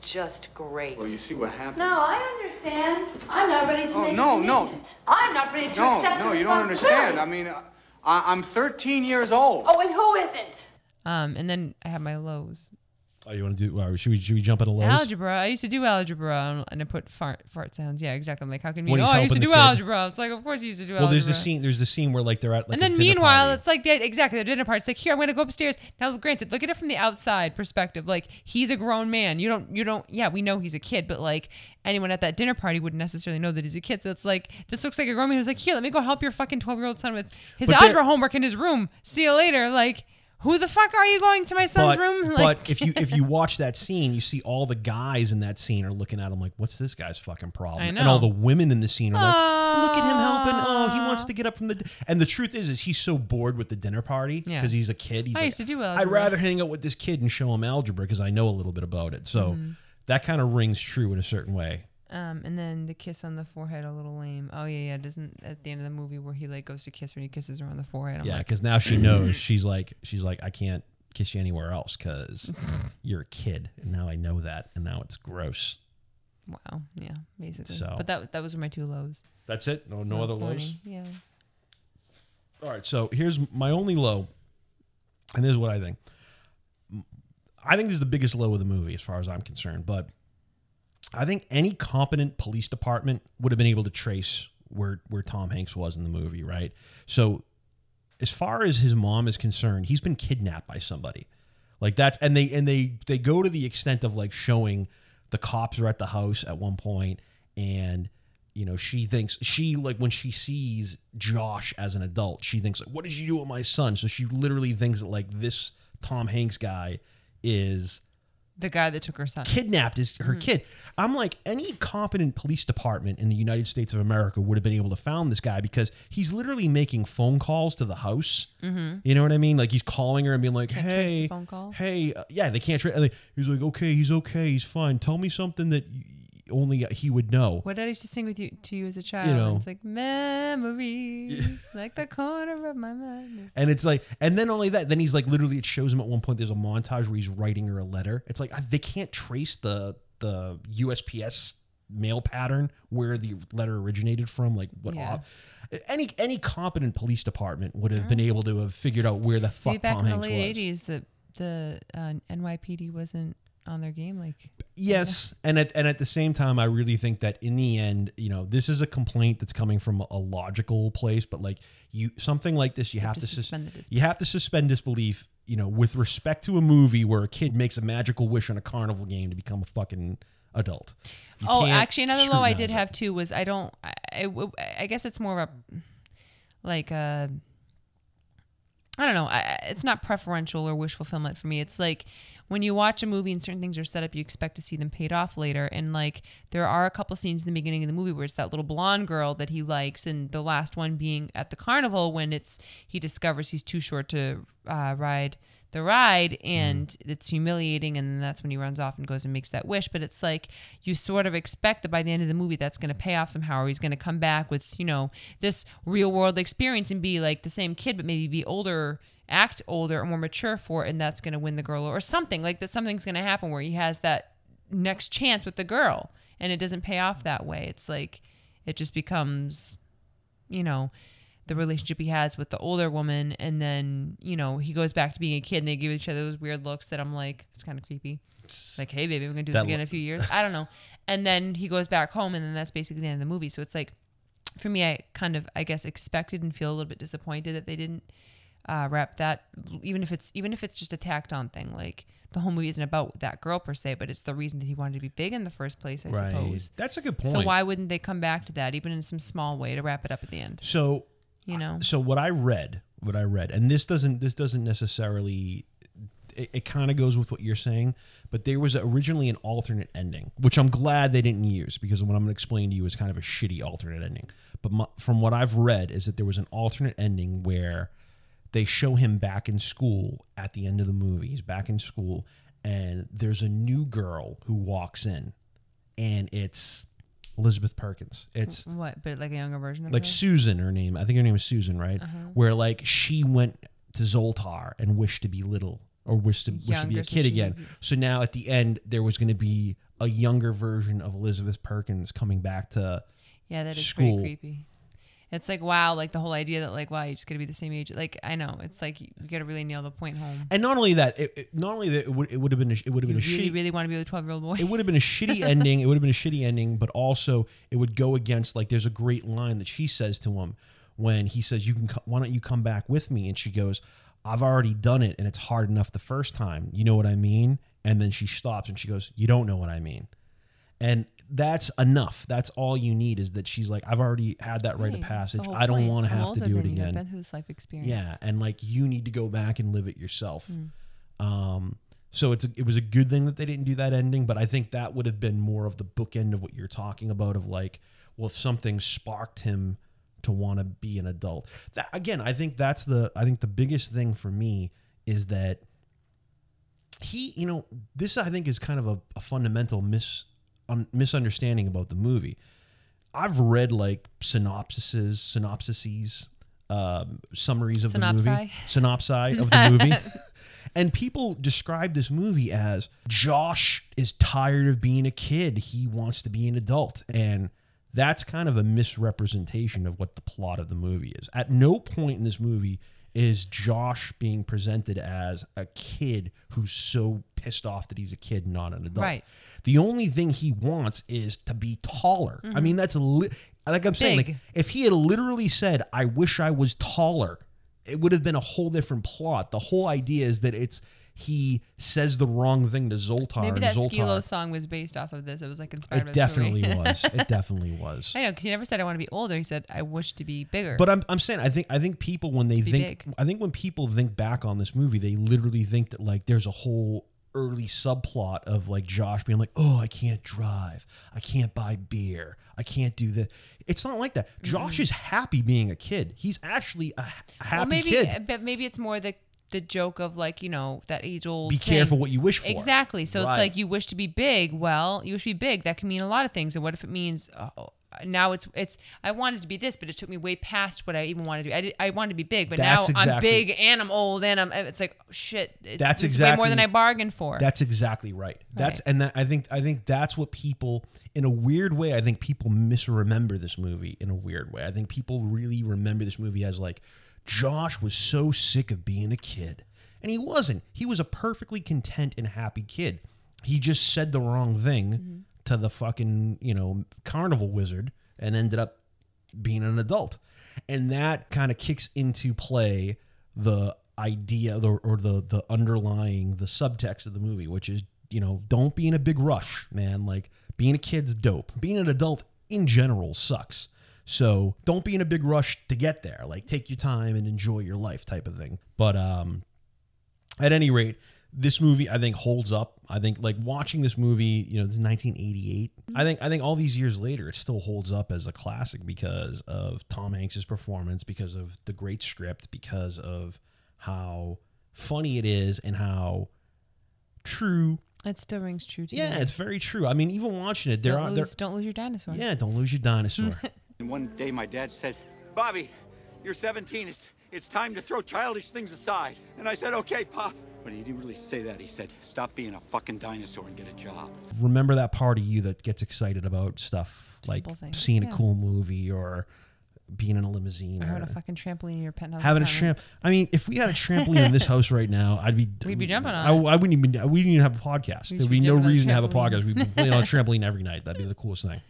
just great. Well, you see what happened. No, I understand. I'm not ready to make a commitment. I'm not ready to accept this. No, you don't understand. Really? I mean, I'm 13 years old. Oh, and who isn't? And then I have my lows. Oh, you want to do? Should we jump at a low? Algebra. I used to do algebra, and I put fart sounds. Yeah, exactly. I'm like, how can you? I used to do algebra. It's like, of course you used to do algebra. Well, there's the scene where like they're at like, and then meanwhile, it's like the dinner party. It's like, here, I'm gonna go upstairs. Now, granted, look at it from the outside perspective. Like, he's a grown man. You don't. Yeah, we know he's a kid, but like anyone at that dinner party wouldn't necessarily know that he's a kid. So it's like, this looks like a grown man who's like, here, let me go help your fucking 12-year-old son with his algebra homework in his room. See you later. Like. Who the fuck are you going to my son's room? Like, but if you watch that scene, you see all the guys in that scene are looking at him like, what's this guy's fucking problem? I know. And all the women in the scene are like, look at him helping. Oh, he wants to get up from the... And the truth is he's so bored with the dinner party because he's a kid. He's I used to do algebra. I'd rather hang out with this kid and show him algebra because I know a little bit about it. So that kind of rings true in a certain way. And then the kiss on the forehead, a little lame. Oh yeah. Doesn't at the end of the movie where he like goes to kiss her and he kisses her on the forehead. Yeah. Like, cause now she knows she's like, I can't kiss you anywhere else cause you're a kid. And now I know that. And now it's gross. Wow. Yeah. Basically. So, but that was my two lows. That's it. No other lows. Yeah. All right. So here's my only low. And this is what I think. I think this is the biggest low of the movie as far as I'm concerned, but I think any competent police department would have been able to trace where Tom Hanks was in the movie, right? So as far as his mom is concerned, he's been kidnapped by somebody. Like that's and they go to the extent of like showing the cops are at the house at one point, and you know, she thinks when she sees Josh as an adult, she thinks like, what did you do with my son? So she literally thinks that like this Tom Hanks guy is the guy that took her son. Kidnapped is her kid. I'm like, any competent police department in the United States of America would have been able to found this guy because he's literally making phone calls to the house. Mm-hmm. You know what I mean? Like he's calling her and being like, hey, phone call? Hey, yeah, they can't. He's like, okay, he's okay. He's fine. Tell me something that only he would know. What did I used to sing to you as a child? You know, it's like memories, like the corner of my mind. And it's like, and then only that, then he's like, literally it shows him at one point, there's a montage where he's writing her a letter. It's like, they can't trace the USPS mail pattern where the letter originated from, like what any competent police department would have been able to have figured out where the fuck Tom Hanks was. Back in the late 80s, the NYPD wasn't on their game, like yes, yeah. and at the same time, I really think that in the end, you know, this is a complaint that's coming from a logical place, but like something like this, you have to suspend disbelief, you know, with respect to a movie where a kid makes a magical wish on a carnival game to become a fucking adult. Actually, another low I did have too was I guess it's more of a like a. I don't know. It's not preferential or wish fulfillment for me. It's like when you watch a movie and certain things are set up, you expect to see them paid off later. And like there are a couple scenes in the beginning of the movie where it's that little blonde girl that he likes, and the last one being at the carnival when he discovers he's too short to ride the ride, and it's humiliating, and then that's when he runs off and goes and makes that wish. But it's like you sort of expect that by the end of the movie that's going to pay off somehow, or he's going to come back with, you know, this real world experience and be like the same kid but maybe be older, act older or more mature for it, and that's going to win the girl or something like that. Something's going to happen where he has that next chance with the girl, and it doesn't pay off that way. It's like it just becomes, you know, the relationship he has with the older woman, and then, you know, he goes back to being a kid, and they give each other those weird looks that I'm like, it's kind of creepy. It's like, hey baby, we're gonna do this again in a few years. I don't know. And then he goes back home, and then that's basically the end of the movie. So it's like, for me, I kind of, I guess, expected and feel a little bit disappointed that they didn't rep, that even if it's just a tacked on thing, like the whole movie isn't about that girl per se, but it's the reason that he wanted to be big in the first place, I right. suppose. That's a good point. So why wouldn't they come back to that, even in some small way, to wrap it up at the end? So you know. So what I read, and this doesn't necessarily. It kind of goes with what you're saying, but there was originally an alternate ending, which I'm glad they didn't use, because what I'm going to explain to you is kind of a shitty alternate ending. But from what I've read is that there was an alternate ending where they show him back in school at the end of the movie. He's back in school, and there's a new girl who walks in, and it's Elizabeth Perkins. It's what, but like a younger version of like her? Susan, her name. I think her name is Susan, right? Uh-huh. Where like she went to Zoltar and wished to be little. Or wished to be a kid again. So now at the end, there was going to be a younger version of Elizabeth Perkins coming back to yeah, that is school. Pretty creepy. It's like, wow, like the whole idea that like, wow, you're just going to be the same age. Like, I know, it's like you got to really nail the point home. And not only that, it would have been a shitty. You really want to be with a 12-year-old boy. It would have been a shitty ending. But also it would go against, like, there's a great line that she says to him when he says, why don't you come back with me? And she goes, I've already done it, and it's hard enough the first time. You know what I mean? And then she stops, and she goes, you don't know what I mean. And that's enough. That's all you need, is that she's like, I've already had that rite of passage. I don't want to have to do it again. You've been through this life experience. Yeah, and like you need to go back and live it yourself. Mm. So it was a good thing that they didn't do that ending, but I think that would have been more of the bookend of what you're talking about, of like, well, if something sparked him to want to be an adult. That, again, I think the biggest thing for me is that he, you know, this I think is kind of a fundamental misunderstanding about the movie. I've read like synopses, summaries of the movie, synopsi of the movie. And people describe this movie as Josh is tired of being a kid. He wants to be an adult. And that's kind of a misrepresentation of what the plot of the movie is. At no point in this movie is Josh being presented as a kid who's so pissed off that he's a kid, not an adult. Right. The only thing he wants is to be taller. Mm-hmm. I mean, that's like I'm saying, like, if he had literally said, I wish I was taller, it would have been a whole different plot. The whole idea is that he says the wrong thing to Zoltar. Maybe that Skilo song was based off of this. It was like inspired by this movie. It definitely was. I know, because he never said I want to be older. He said I wish to be bigger. But I'm saying I think people when they think big. I think when people think back on this movie, they literally think that like there's a whole early subplot of like Josh being like, oh, I can't drive, I can't buy beer, I can't do this. It's not like that. Mm-hmm. Josh is happy being a kid. He's actually a happy kid. But maybe it's more the joke of like, you know, that age old Be careful what you wish for. Exactly. So right. It's like you wish to be big. Well, you wish to be big. That can mean a lot of things. And what if it means now it's I wanted to be this, but it took me way past what I even wanted to do. I wanted to be big, but I'm big and I'm old and it's like, oh, shit. It's way more than I bargained for. That's exactly right. I think that's what people, in a weird way, I think people misremember this movie in a weird way. I think people really remember this movie as like, Josh was so sick of being a kid. And he wasn't. He was a perfectly content and happy kid. He just said the wrong thing mm-hmm. to the fucking, you know, carnival wizard and ended up being an adult. And that kind of kicks into play the idea or the underlying, the subtext of the movie, which is, you know, don't be in a big rush, man. Like, being a kid's dope. Being an adult in general sucks. So don't be in a big rush to get there. Like, take your time and enjoy your life type of thing. But at any rate, this movie, I think, holds up. I think, like, watching this movie, you know, this is 1988. Mm-hmm. I think all these years later, it still holds up as a classic because of Tom Hanks' performance, because of the great script, because of how funny it is and how true. It still rings true to you. Yeah, it's very true. I mean, even watching it, don't lose your dinosaur. Yeah, don't lose your dinosaur. And one day my dad said, Bobby, you're 17. It's time to throw childish things aside. And I said, okay, Pop. But he didn't really say that. He said, stop being a fucking dinosaur and get a job. Remember that part of you that gets excited about stuff like seeing a cool movie or being in a limousine. Or having a fucking trampoline in your penthouse. I mean, if we had a trampoline in this house right now, We'd be jumping on it. We wouldn't even have a podcast. There'd be no reason to have a podcast. We'd be playing on a trampoline every night. That'd be the coolest thing.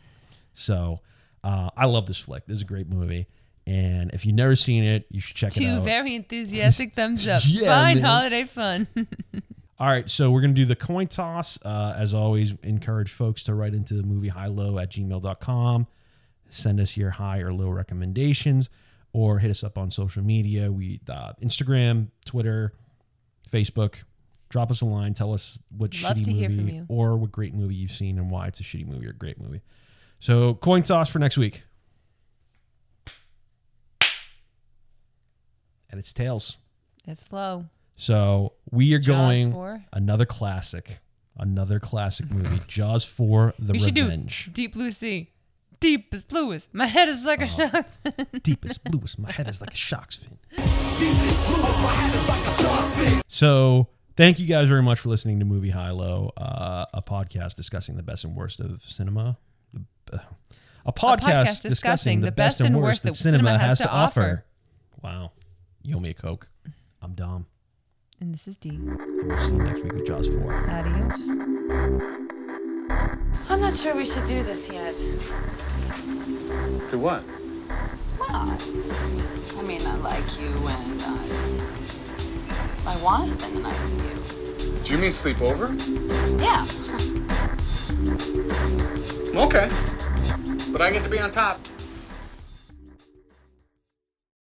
So... I love this flick. This is a great movie. And if you've never seen it, you should check it out. Two very enthusiastic thumbs up. Yeah, fine man. Holiday fun. All right, so we're going to do the coin toss. As always, encourage folks to write into moviehigh-low@gmail.com. Send us your high or low recommendations, or hit us up on social media. We Instagram, Twitter, Facebook. Drop us a line. Tell us what shitty movie or what great movie you've seen and why it's a shitty movie or a great movie. So coin toss for next week. And it's tails. It's low. So we are going another classic movie, Jaws 4: The Revenge. Do Deep Blue Sea. Deepest bluest, my head is like a shark's fin. Deepest bluest, my head is like a shark's fin. Deepest bluest, my head is like a shark's fin. So thank you guys very much for listening to Movie High Low, a podcast discussing the best and worst of cinema. A podcast discussing the best and worst that cinema has to offer. Wow. You owe me a Coke. I'm Dom. And this is Dee. And we'll see you next week with Jaws 4. Adios. I'm not sure we should do this yet. Do what? Well, I mean, I like you and I want to spend the night with you. Do you mean sleep over? Yeah. Okay. But I get to be on top.